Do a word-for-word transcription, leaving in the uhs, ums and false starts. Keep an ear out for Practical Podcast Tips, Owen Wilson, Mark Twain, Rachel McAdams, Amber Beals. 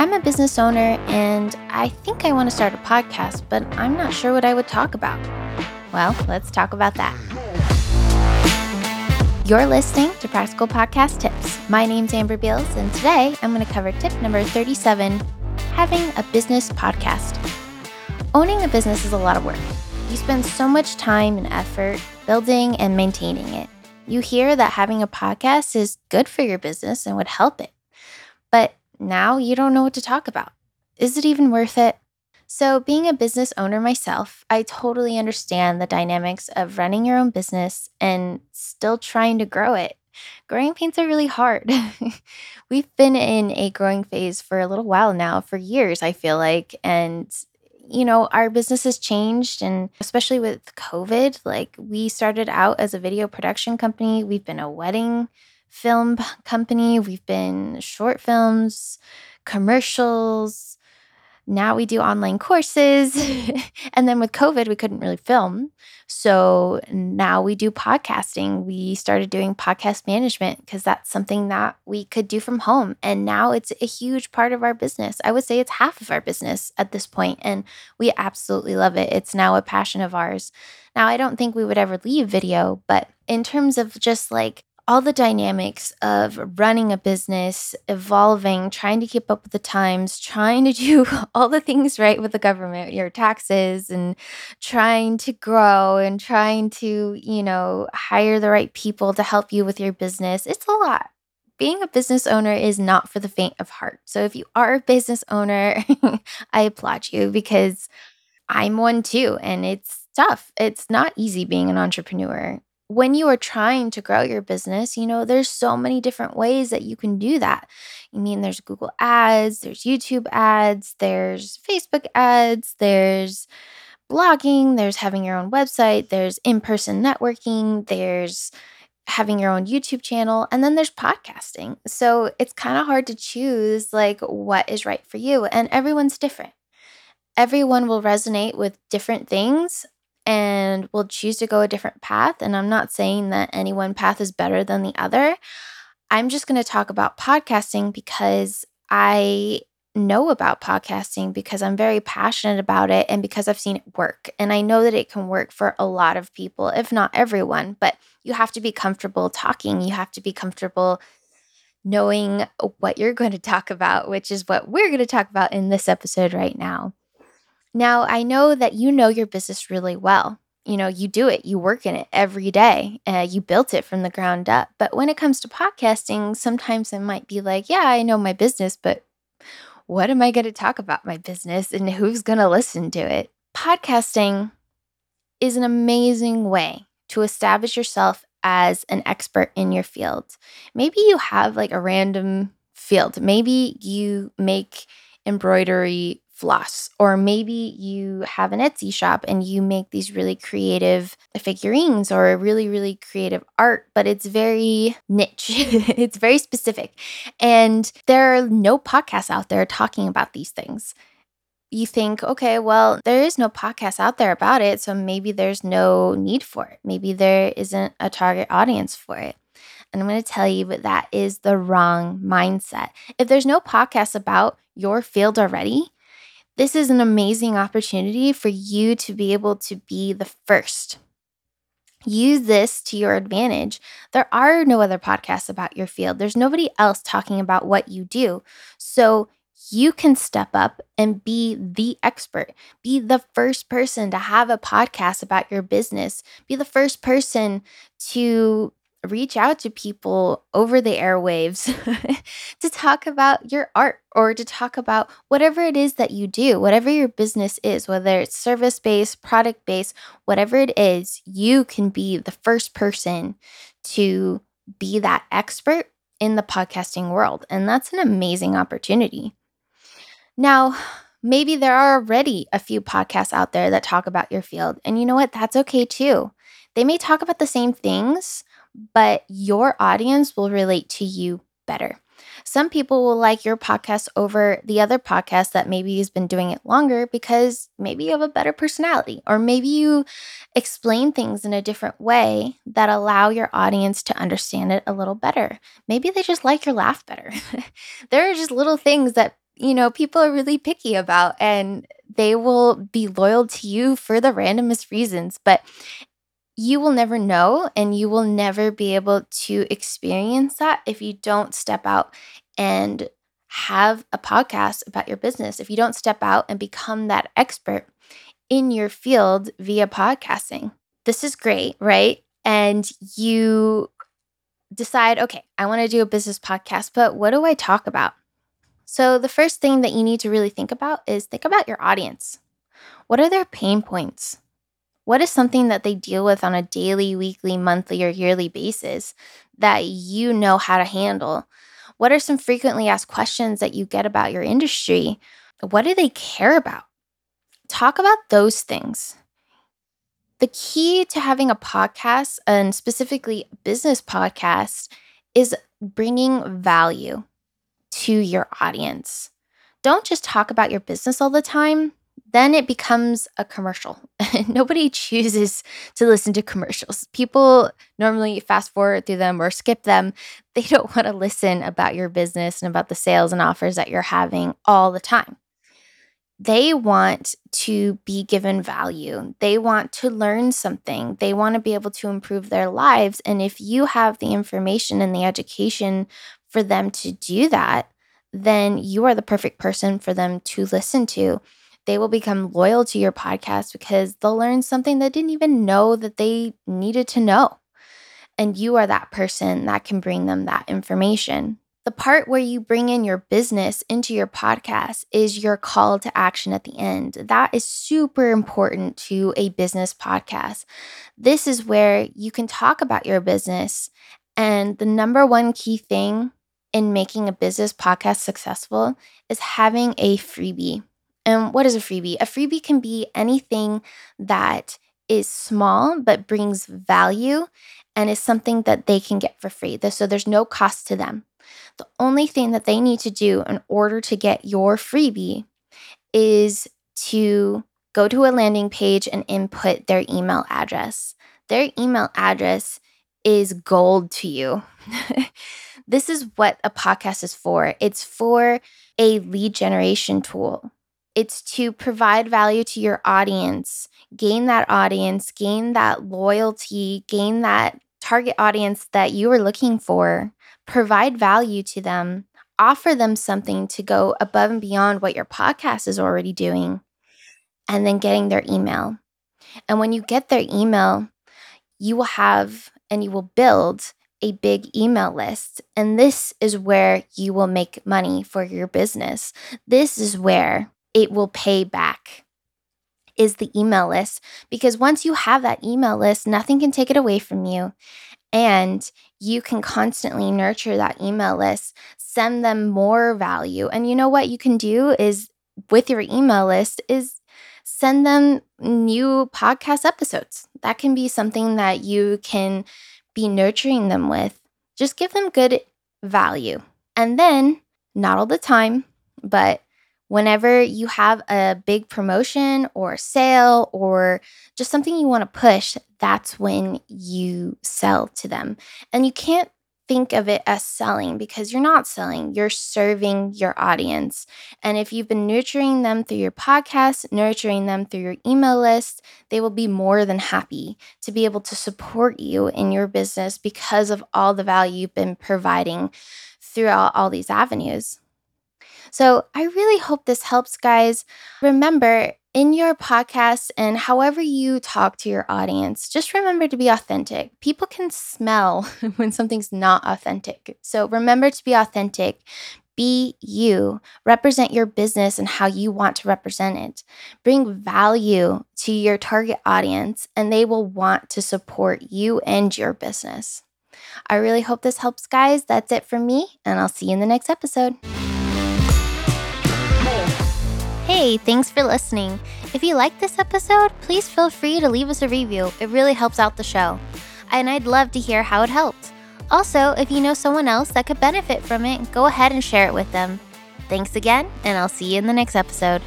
I'm a business owner and I think I want to start a podcast, but I'm not sure what I would talk about. Well, let's talk about that. You're listening to Practical Podcast Tips. My name's Amber Beals, and today I'm going to cover tip number thirty-seven, having a business podcast. Owning a business is a lot of work. You spend so much time and effort building and maintaining it. You hear that having a podcast is good for your business and would help it, but now you don't know what to talk about. Is it even worth it? So being a business owner myself, I totally understand the dynamics of running your own business and still trying to grow it. Growing pains are really hard. We've been in a growing phase for a little while now, for years, I feel like. And, you know, our business has changed. And especially with COVID, like we started out as a video production company. We've been a wedding film company. We've been short films, commercials. Now we do online courses. And then with COVID, we couldn't really film. So now we do podcasting. We started doing podcast management because that's something that we could do from home. And now it's a huge part of our business. I would say it's half of our business at this point, and we absolutely love it. It's now a passion of ours. Now, I don't think we would ever leave video, but in terms of just like all the dynamics of running a business, evolving, trying to keep up with the times, trying to do all the things right with the government, your taxes, and trying to grow and trying to, you know, hire the right people to help you with your business. It's a lot. Being a business owner is not for the faint of heart. So if you are a business owner, I applaud you because I'm one too, and it's tough. It's not easy being an entrepreneur. When you are trying to grow your business, you know, there's so many different ways that you can do that. I mean, there's Google ads, there's YouTube ads, there's Facebook ads, there's blogging, there's having your own website, there's in-person networking, there's having your own YouTube channel, and then there's podcasting. So it's kind of hard to choose like what is right for you, and everyone's different. Everyone will resonate with different things and we'll choose to go a different path. And I'm not saying that any one path is better than the other. I'm just going to talk about podcasting because I know about podcasting because I'm very passionate about it and because I've seen it work. And I know that it can work for a lot of people, if not everyone, but you have to be comfortable talking. You have to be comfortable knowing what you're going to talk about, which is what we're going to talk about in this episode right now. Now, I know that you know your business really well. You know, you do it. You work in it every day. Uh, you built it from the ground up. But when it comes to podcasting, sometimes it might be like, yeah, I know my business, but what am I going to talk about my business and who's going to listen to it? Podcasting is an amazing way to establish yourself as an expert in your field. Maybe you have like a random field. Maybe you make embroidery floss, or maybe you have an Etsy shop and you make these really creative figurines or really, really creative art, but it's very niche. It's very specific. And there are no podcasts out there talking about these things. You think, okay, well, there is no podcast out there about it, so maybe there's no need for it. Maybe there isn't a target audience for it. And I'm going to tell you that that is the wrong mindset. If there's no podcast about your field already, this is an amazing opportunity for you to be able to be the first. Use this to your advantage. There are no other podcasts about your field. There's nobody else talking about what you do. So you can step up and be the expert. Be the first person to have a podcast about your business. Be the first person to reach out to people over the airwaves to talk about your art or to talk about whatever it is that you do, whatever your business is, whether it's service-based, product-based, whatever it is, you can be the first person to be that expert in the podcasting world. And that's an amazing opportunity. Now, maybe there are already a few podcasts out there that talk about your field. And you know what? That's okay too. They may talk about the same things, but your audience will relate to you better. Some people will like your podcast over the other podcast that maybe has been doing it longer because maybe you have a better personality, or maybe you explain things in a different way that allow your audience to understand it a little better. Maybe they just like your laugh better. There are just little things that you know, people are really picky about, and they will be loyal to you for the randomest reasons. But you will never know, and you will never be able to experience that if you don't step out and have a podcast about your business, if you don't step out and become that expert in your field via podcasting. This is great, right? And you decide, okay, I want to do a business podcast, but what do I talk about? So the first thing that you need to really think about is think about your audience. What are their pain points? What is something that they deal with on a daily, weekly, monthly, or yearly basis that you know how to handle? What are some frequently asked questions that you get about your industry? What do they care about? Talk about those things. The key to having a podcast, and specifically a business podcast, is bringing value to your audience. Don't just talk about your business all the time. Then it becomes a commercial. Nobody chooses to listen to commercials. People normally fast forward through them or skip them. They don't want to listen about your business and about the sales and offers that you're having all the time. They want to be given value. They want to learn something. They want to be able to improve their lives. And if you have the information and the education for them to do that, then you are the perfect person for them to listen to. They will become loyal to your podcast because they'll learn something they didn't even know that they needed to know. And you are that person that can bring them that information. The part where you bring in your business into your podcast is your call to action at the end. That is super important to a business podcast. This is where you can talk about your business. And the number one key thing in making a business podcast successful is having a freebie. And what is a freebie? A freebie can be anything that is small but brings value and is something that they can get for free. So there's no cost to them. The only thing that they need to do in order to get your freebie is to go to a landing page and input their email address. Their email address is gold to you. This is what a podcast is for. It's for a lead generation tool. It's to provide value to your audience, gain that audience, gain that loyalty, gain that target audience that you are looking for, provide value to them, offer them something to go above and beyond what your podcast is already doing, and then getting their email. And when you get their email, you will have and you will build a big email list. And this is where you will make money for your business. This is where it will pay back, is the email list. Because once you have that email list, nothing can take it away from you. And you can constantly nurture that email list, send them more value. And you know what you can do is with your email list is send them new podcast episodes. That can be something that you can be nurturing them with. Just give them good value. And then, not all the time, but whenever you have a big promotion or sale or just something you want to push, that's when you sell to them. And you can't think of it as selling because you're not selling. You're serving your audience. And if you've been nurturing them through your podcast, nurturing them through your email list, they will be more than happy to be able to support you in your business because of all the value you've been providing throughout all these avenues. So I really hope this helps, guys. Remember, in your podcast and however you talk to your audience, just remember to be authentic. People can smell when something's not authentic. So remember to be authentic. Be you. Represent your business and how you want to represent it. Bring value to your target audience, and they will want to support you and your business. I really hope this helps, guys. That's it for me, and I'll see you in the next episode. Hey, thanks for listening. If you like this episode, please feel free to leave us a review. It really helps out the show. And I'd love to hear how it helped. Also, if you know someone else that could benefit from it, go ahead and share it with them. Thanks again, and I'll see you in the next episode.